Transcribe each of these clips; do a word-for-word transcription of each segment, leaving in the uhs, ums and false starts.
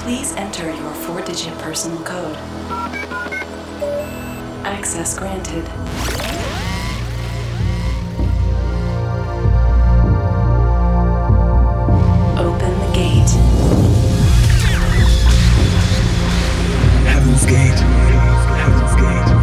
Please enter your four-digit personal code. Access granted. Open the gate. Heaven's Gate. Heaven's Gate.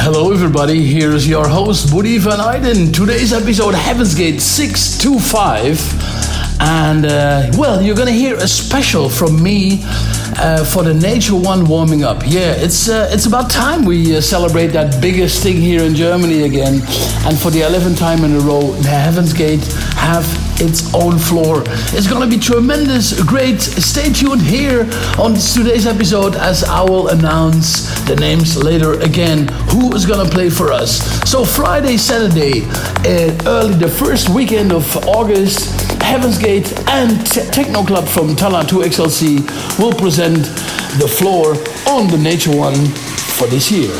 Hello everybody, here's your host Woody van Eyden. Today's episode Heaven's Gate six twenty-five, and uh, well, you're gonna hear a special from me uh, for the Nature One warming up. Yeah, it's uh, it's about time we uh, celebrate that biggest thing here in Germany again, and for the eleventh time in a row, the Heaven's Gate have its own floor. It's gonna be tremendous, great. Stay tuned here on today's episode as I will announce the names later again, who is gonna play for us. So Friday, Saturday, uh, early the first weekend of August, Heaven's Gate and T- Techno Club from Tala two X L C will present the floor on the Nature One for this year.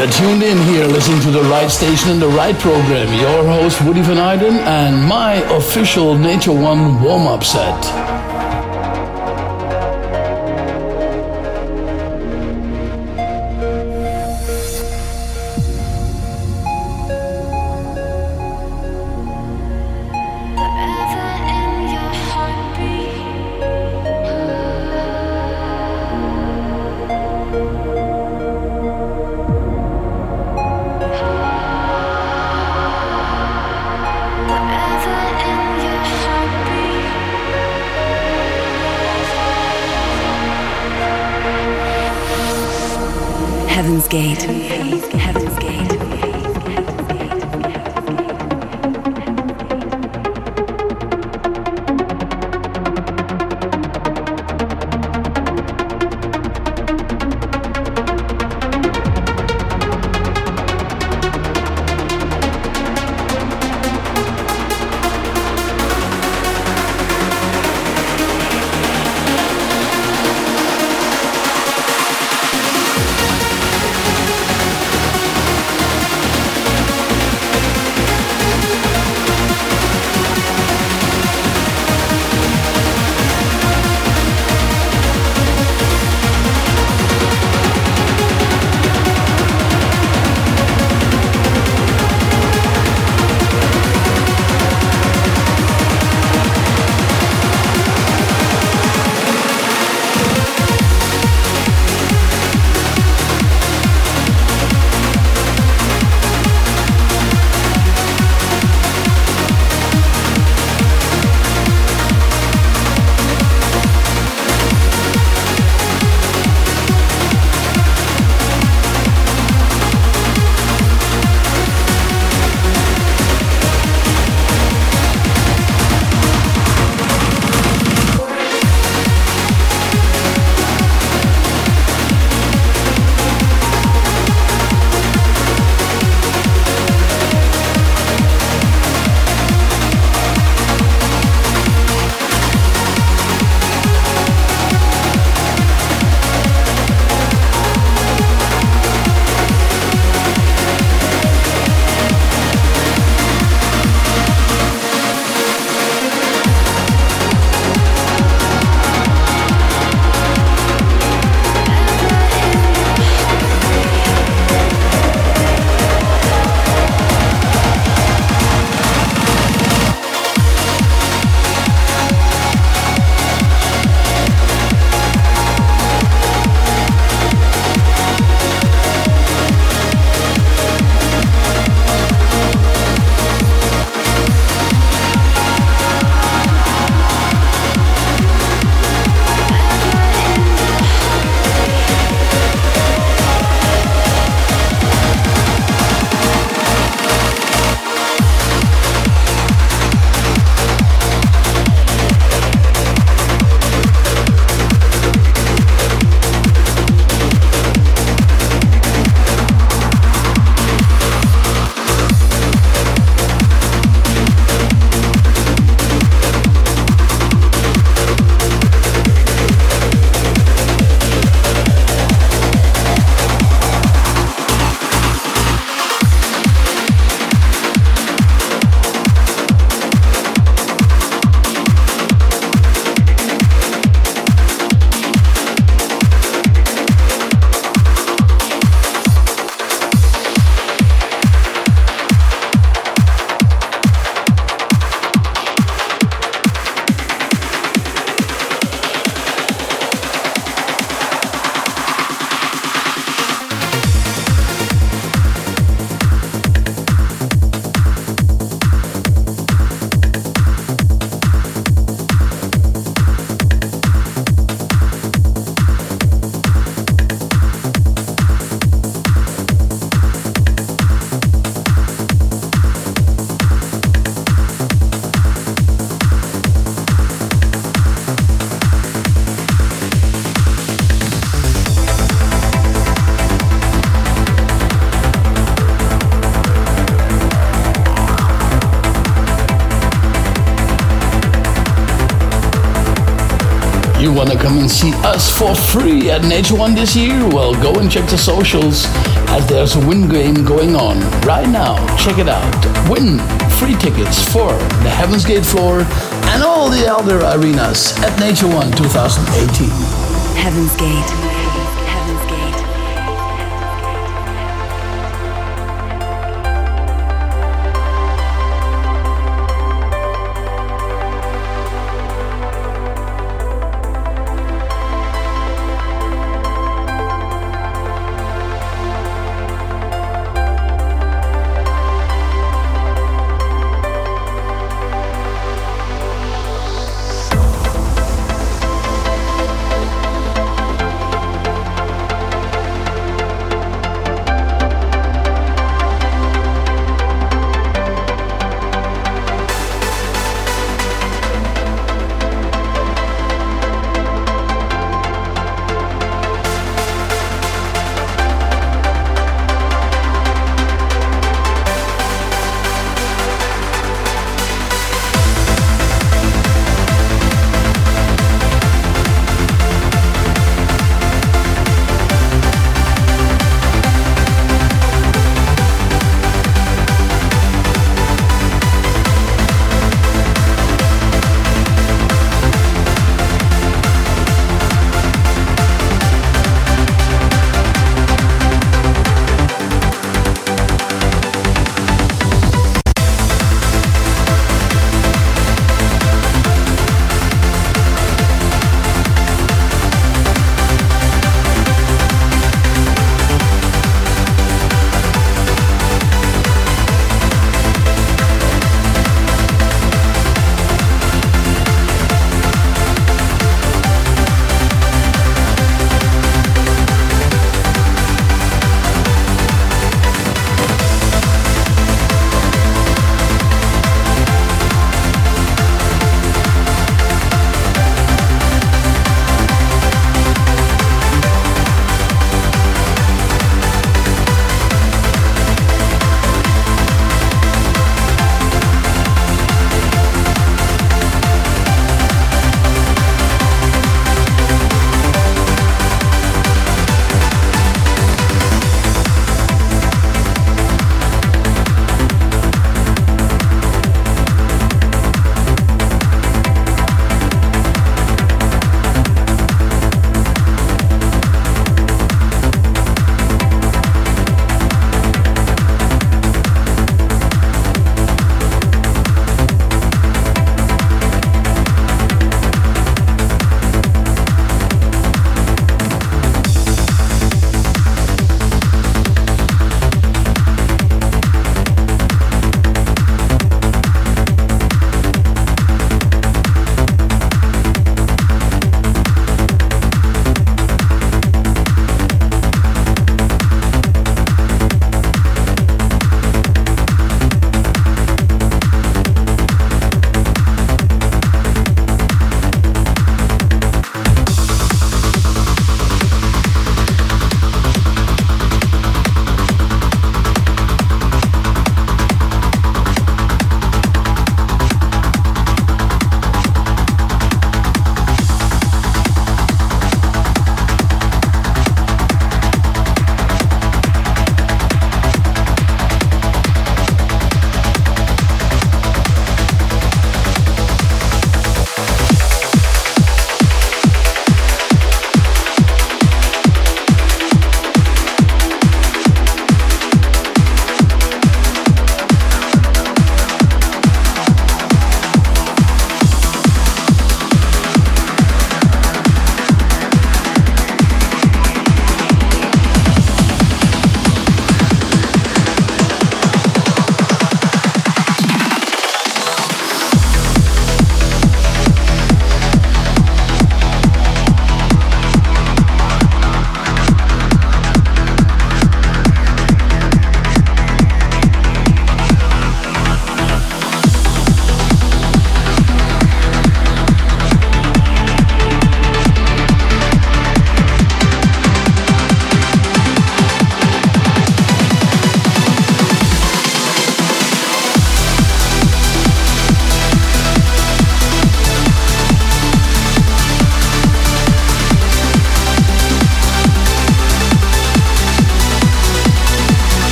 You're tuned in here, listening to the right station and the right program. Your host, Woody van Eyden, and my official Nature One warm-up set. Heaven's Gate. Heaven's Gate. you want to come and see us for free at Nature One this year, well, go and check the socials as there's a win game going on right now. Check it out. Win free tickets for the Heaven's Gate floor and all the other arenas at Nature One twenty eighteen. Heaven's Gate.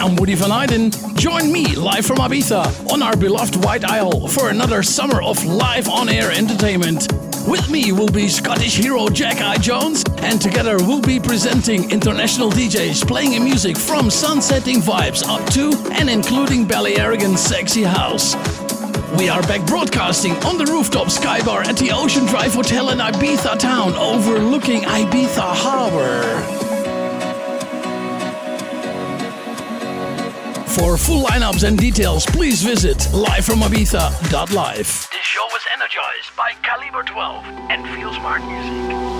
I'm Woody van Eyden. Join me live from Ibiza on our beloved White Isle for another summer of live on-air entertainment. With me will be Scottish hero Jack I. Jones, and together we'll be presenting international D Js playing music from sunsetting vibes up to and including Ballyarrigan sexy house. We are back broadcasting on the rooftop Skybar at the Ocean Drive Hotel in Ibiza Town, overlooking Ibiza Harbour. For full lineups and details, please visit live from ibiza dot live. This show was energized by Caliber twelve and Feel Smart Music.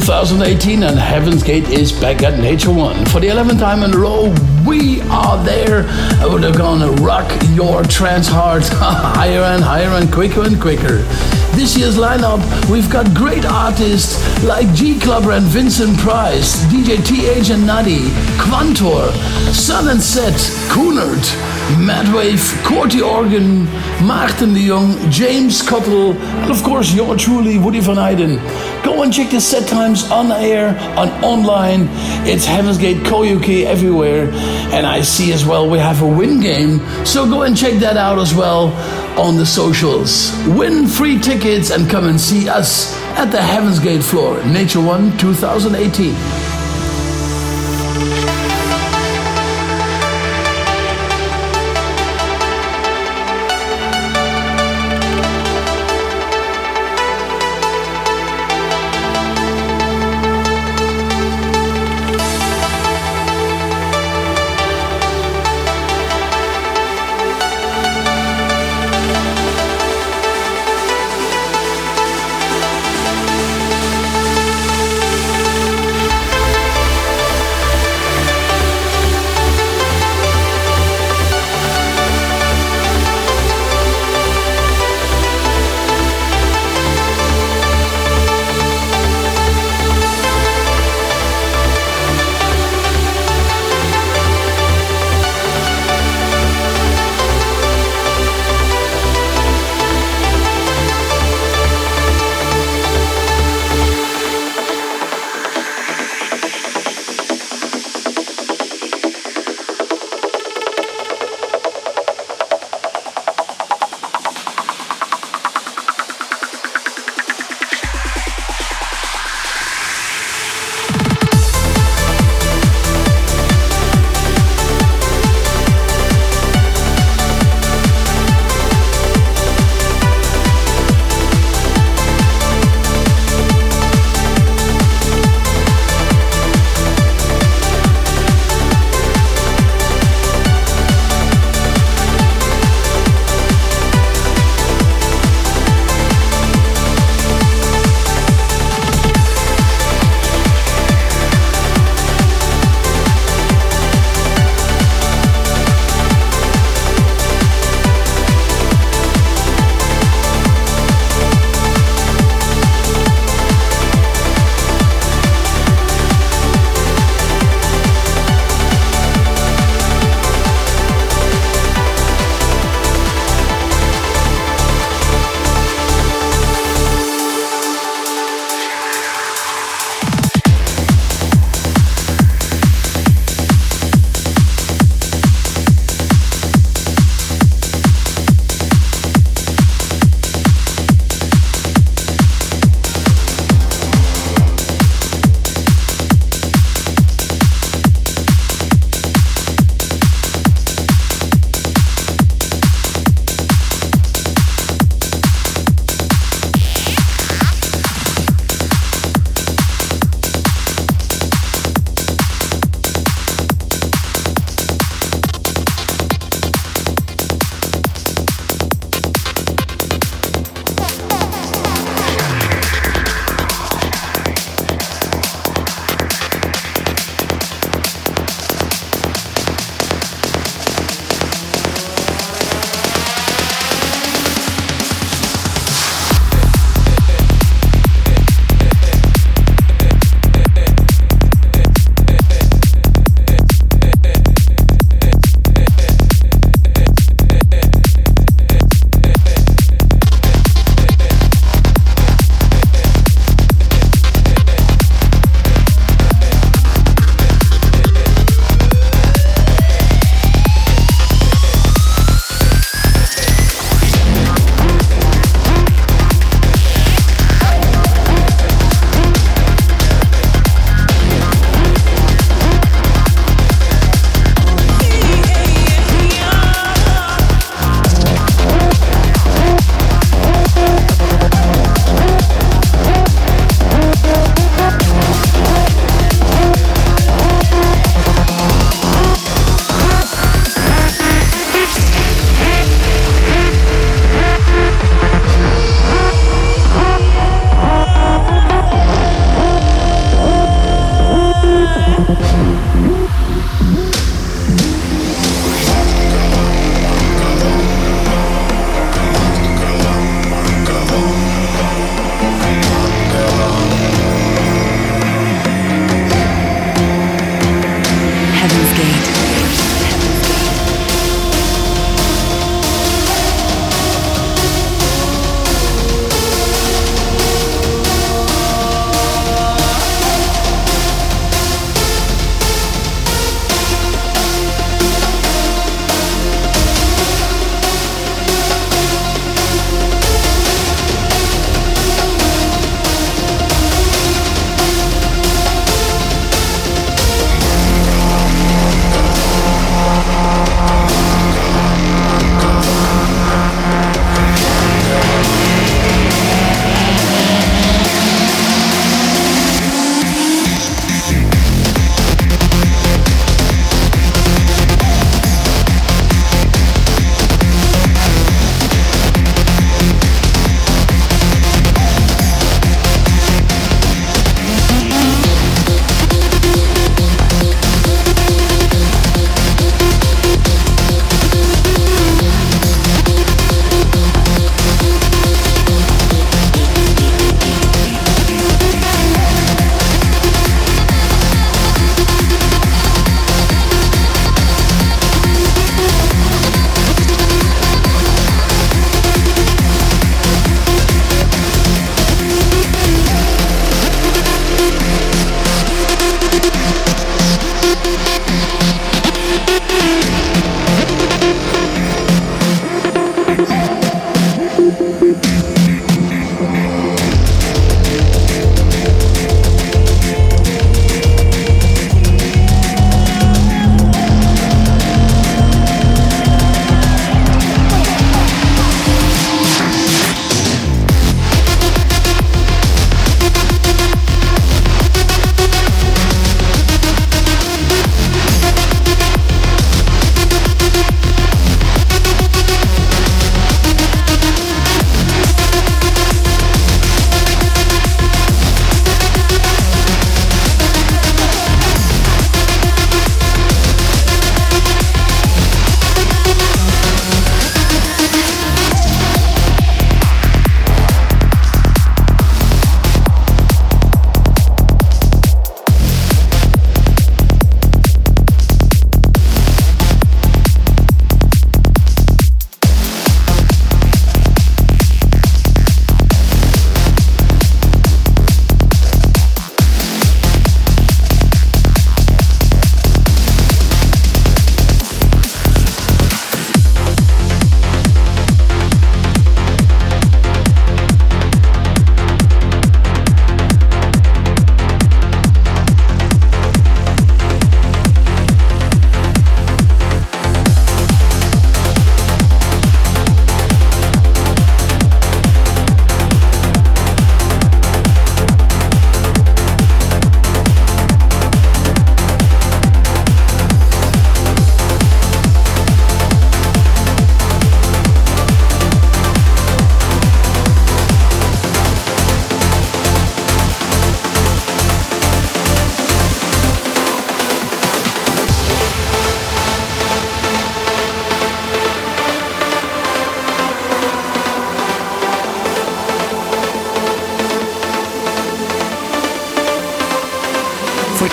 two thousand eighteen, and Heaven's Gate is back at Nature One. For the eleventh time in a row, we are there. We're gonna rock your trance heart higher and higher and quicker and quicker. This year's lineup, we've got great artists like G Club and Vincent Price, D J T H and Nadi, Quantor, Sun and Set, Kuhnert, Mad Wave, Corti Organ, Maarten de Jong, James Cottle, and of course your truly, Woody van Eyden. Go and check the set times on air, on online. It's heavens gate dot co dot U K everywhere. And I see as well we have a win game, so go and check that out as well on the socials. Win free tickets and come and see us at the Heaven's Gate floor, Nature One twenty eighteen.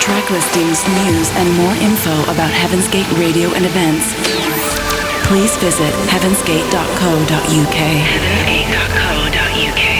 track listings, news, and more info about Heaven's Gate radio and events, please visit heavensgate dot co dot uk. heavensgate dot co dot uk.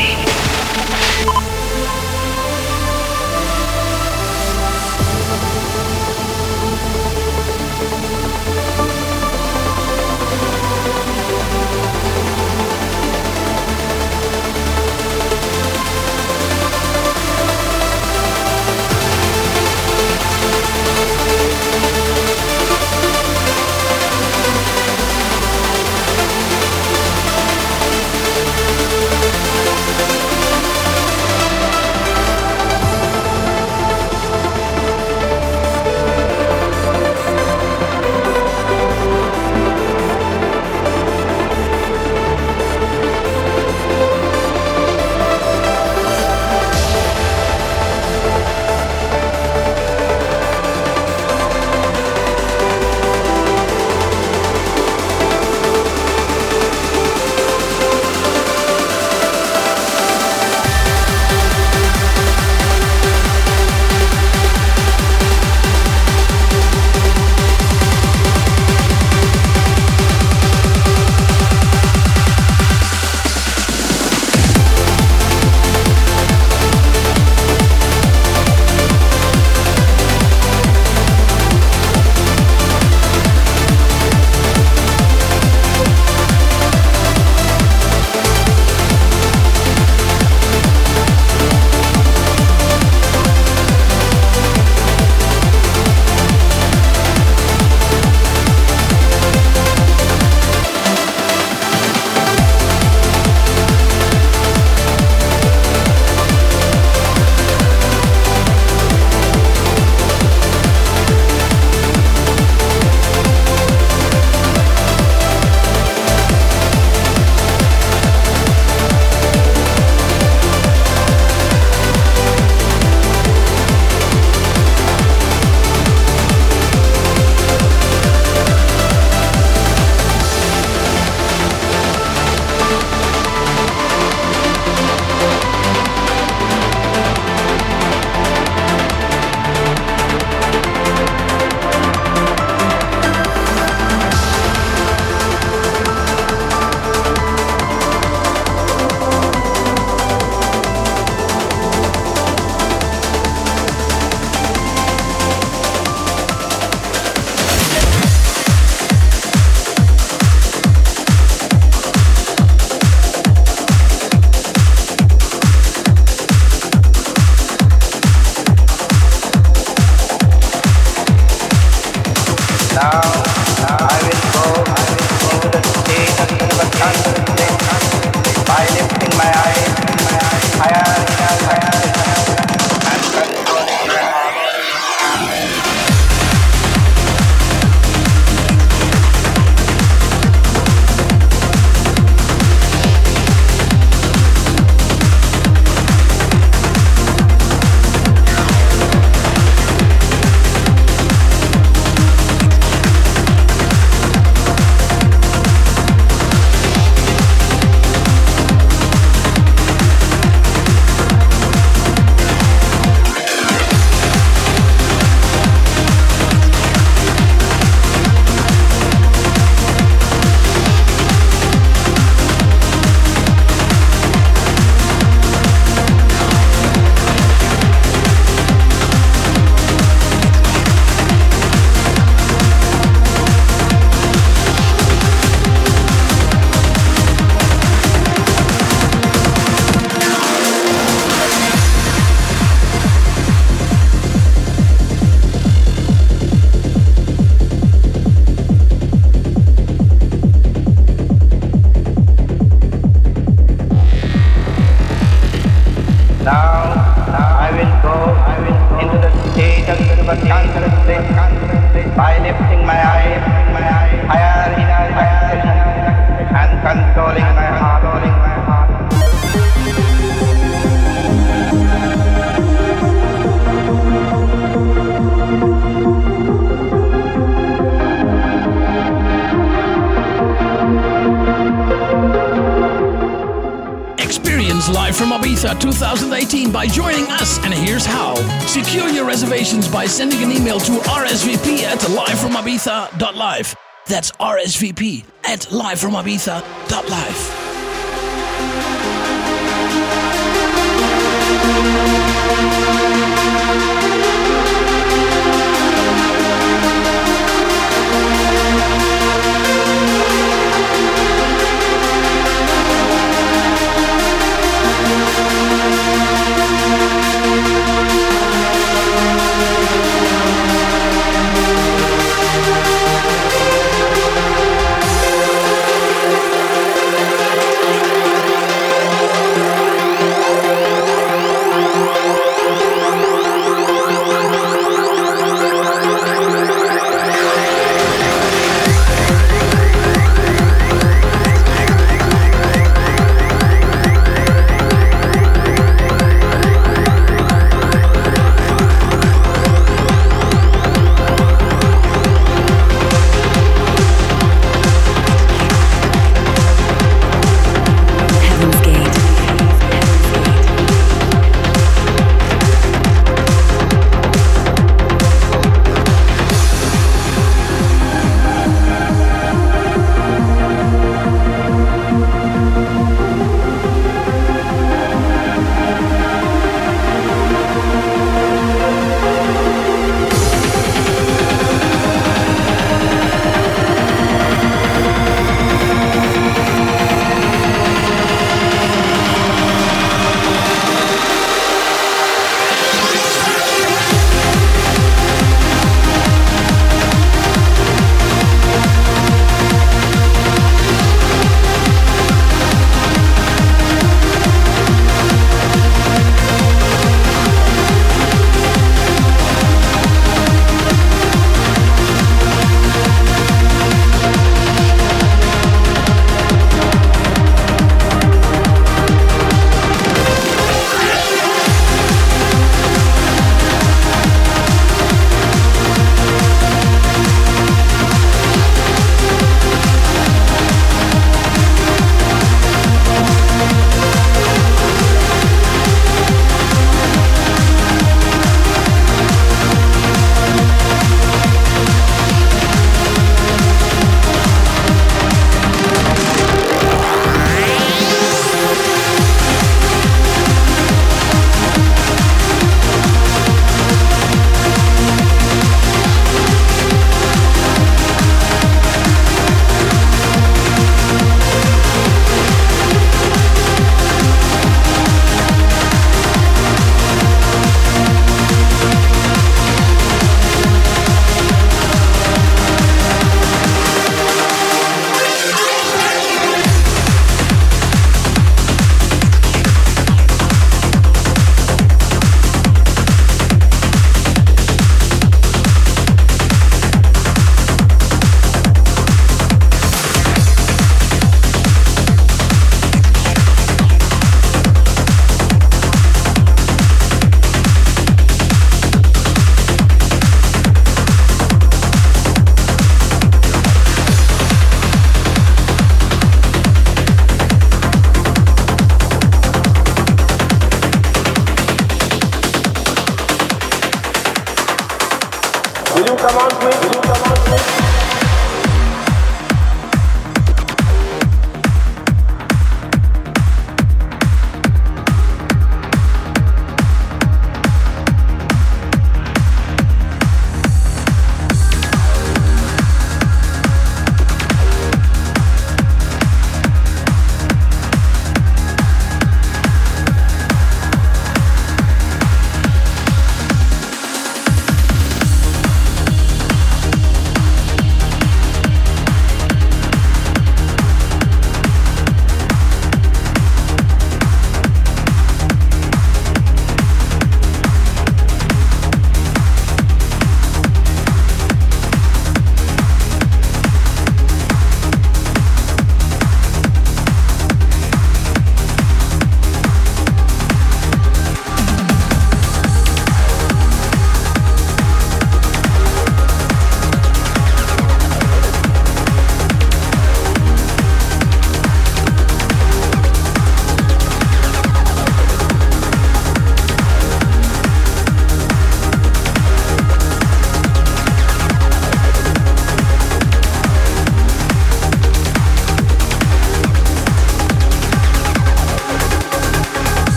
from Ibiza twenty eighteen by joining us, and here's how. Secure your reservations by sending an email to rsvp at livefromibiza.live. That's rsvp at livefromibiza.live.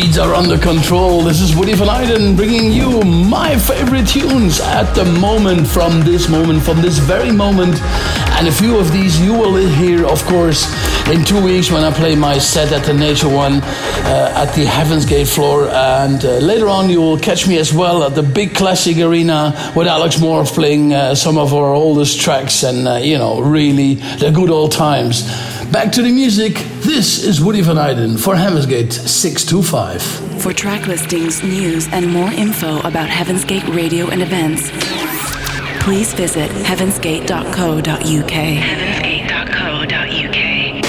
beats are under control. This is Woody van Eyden bringing you my favorite tunes at the moment, from this moment, from this very moment. And a few of these you will hear, of course, in two weeks when I play my set at the Nature One uh, at the Heaven's Gate floor. And uh, later on you will catch me as well at the Big Classic Arena with Alex Moore playing uh, some of our oldest tracks and, uh, you know, really the good old times. Back to the music. This is Woody van Eyden for Heaven's Gate six two five. For track listings, news, and more info about Heaven's Gate radio and events, please visit heavensgate dot co dot U K. heavensgate dot co dot U K.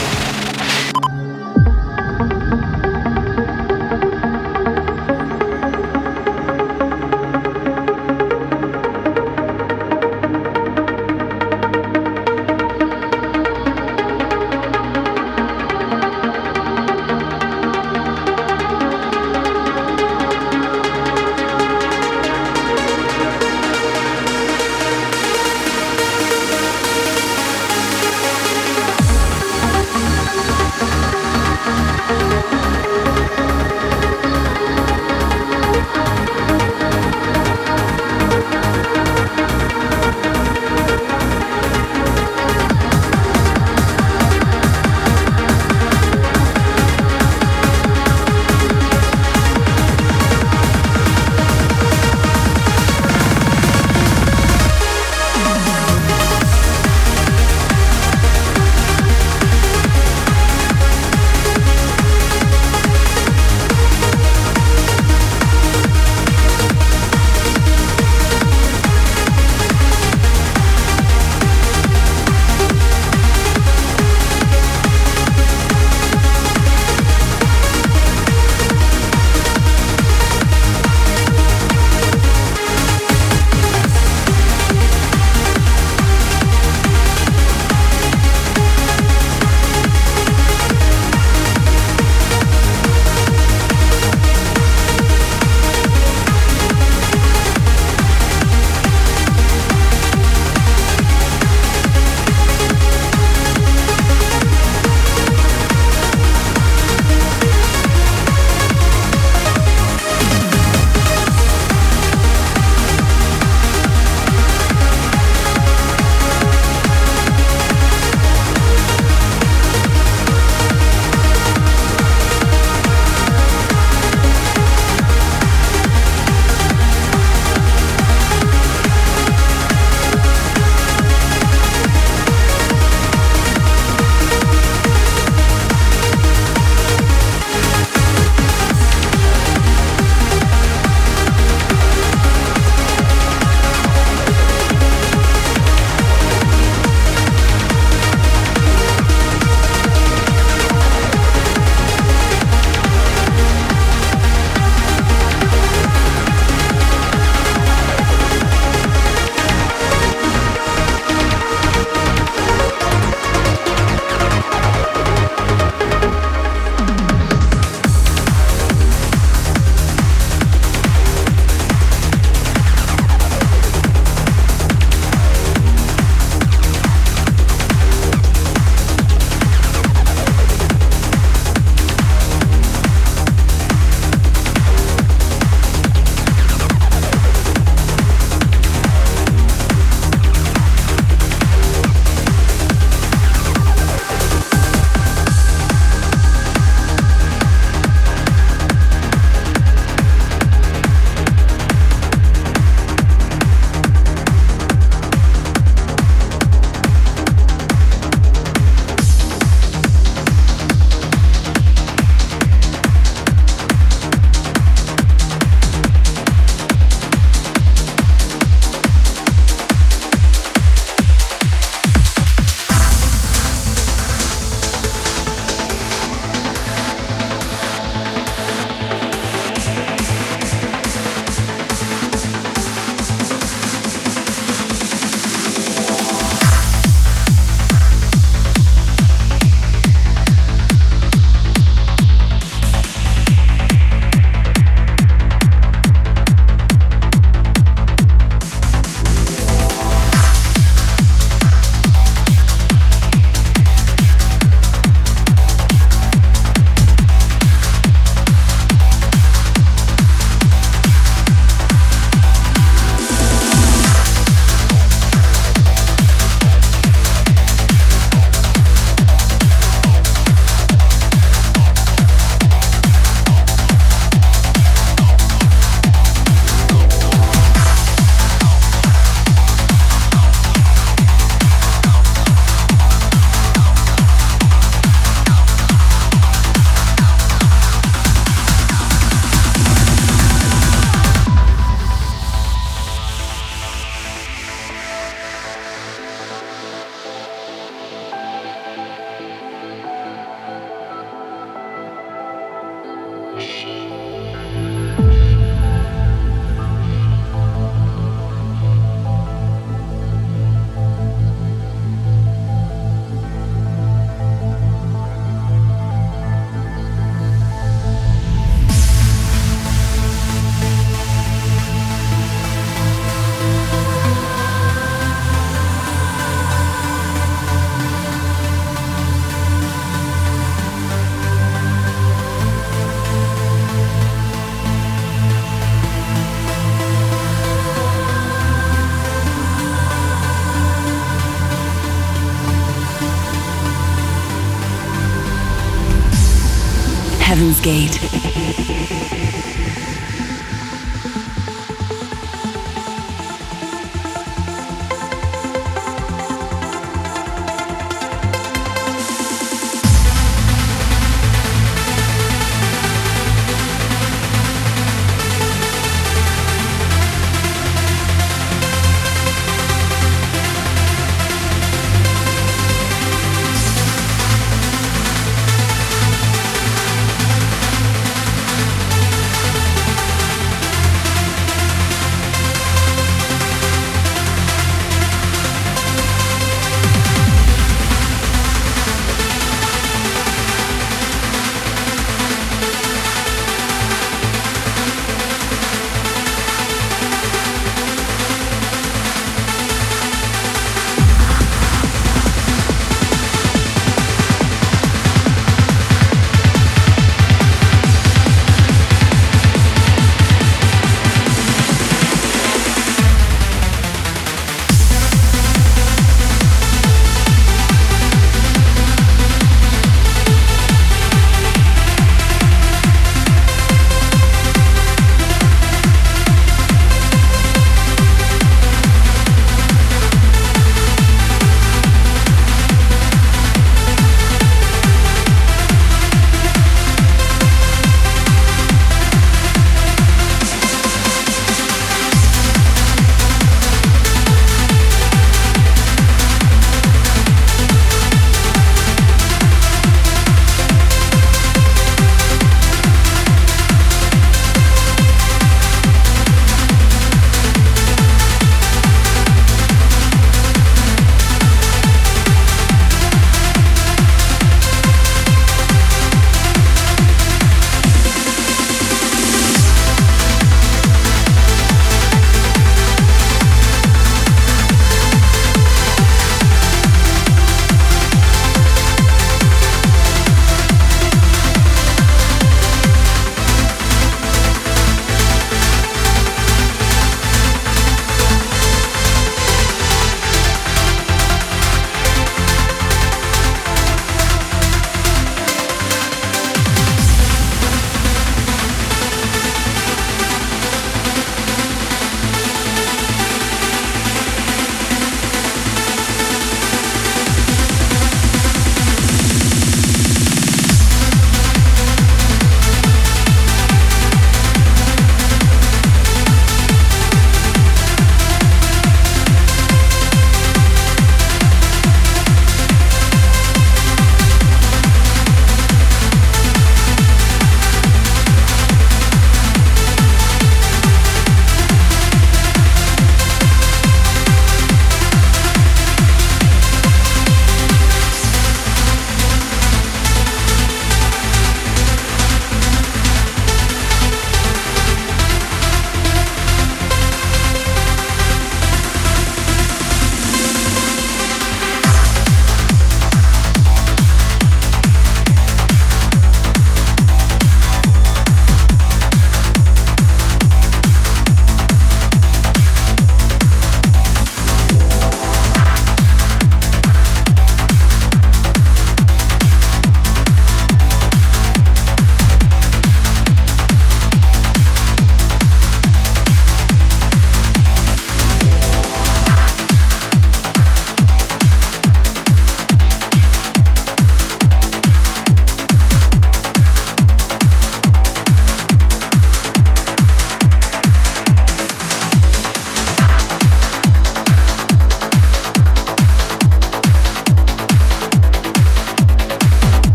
Heaven's Gate.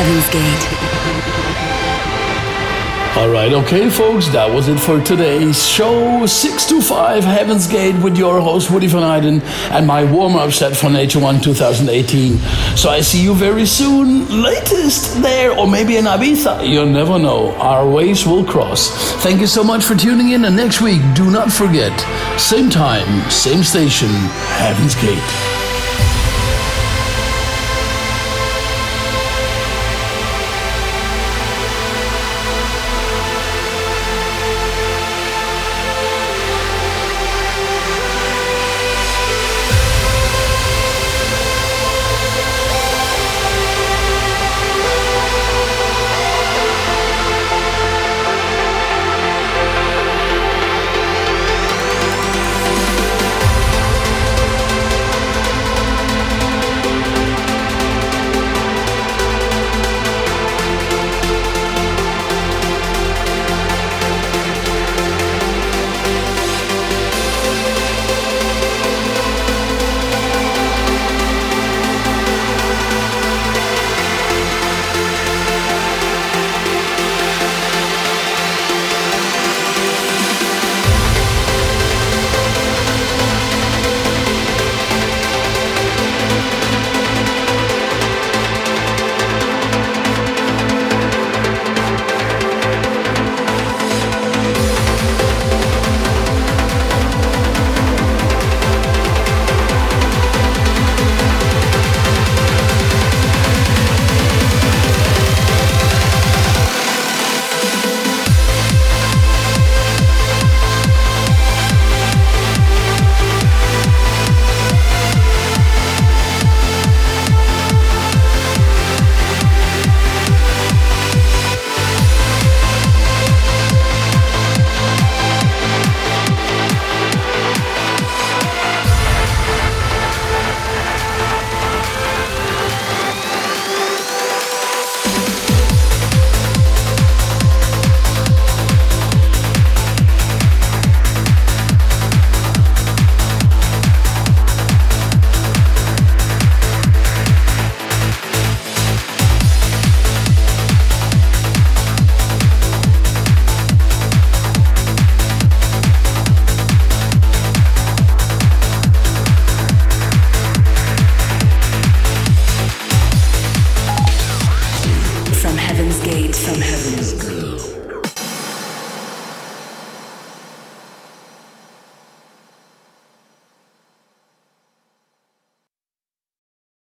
Heaven's Gate. All right, okay, folks, that was it for today's show. six two five Heaven's Gate with your host, Woody van Eyden, and my warm-up set for Nature One twenty eighteen. So I see you very soon, latest there, or maybe in Ibiza. You'll never know. Our ways will cross. Thank you so much for tuning in, and next week, do not forget, same time, same station, Heaven's Gate.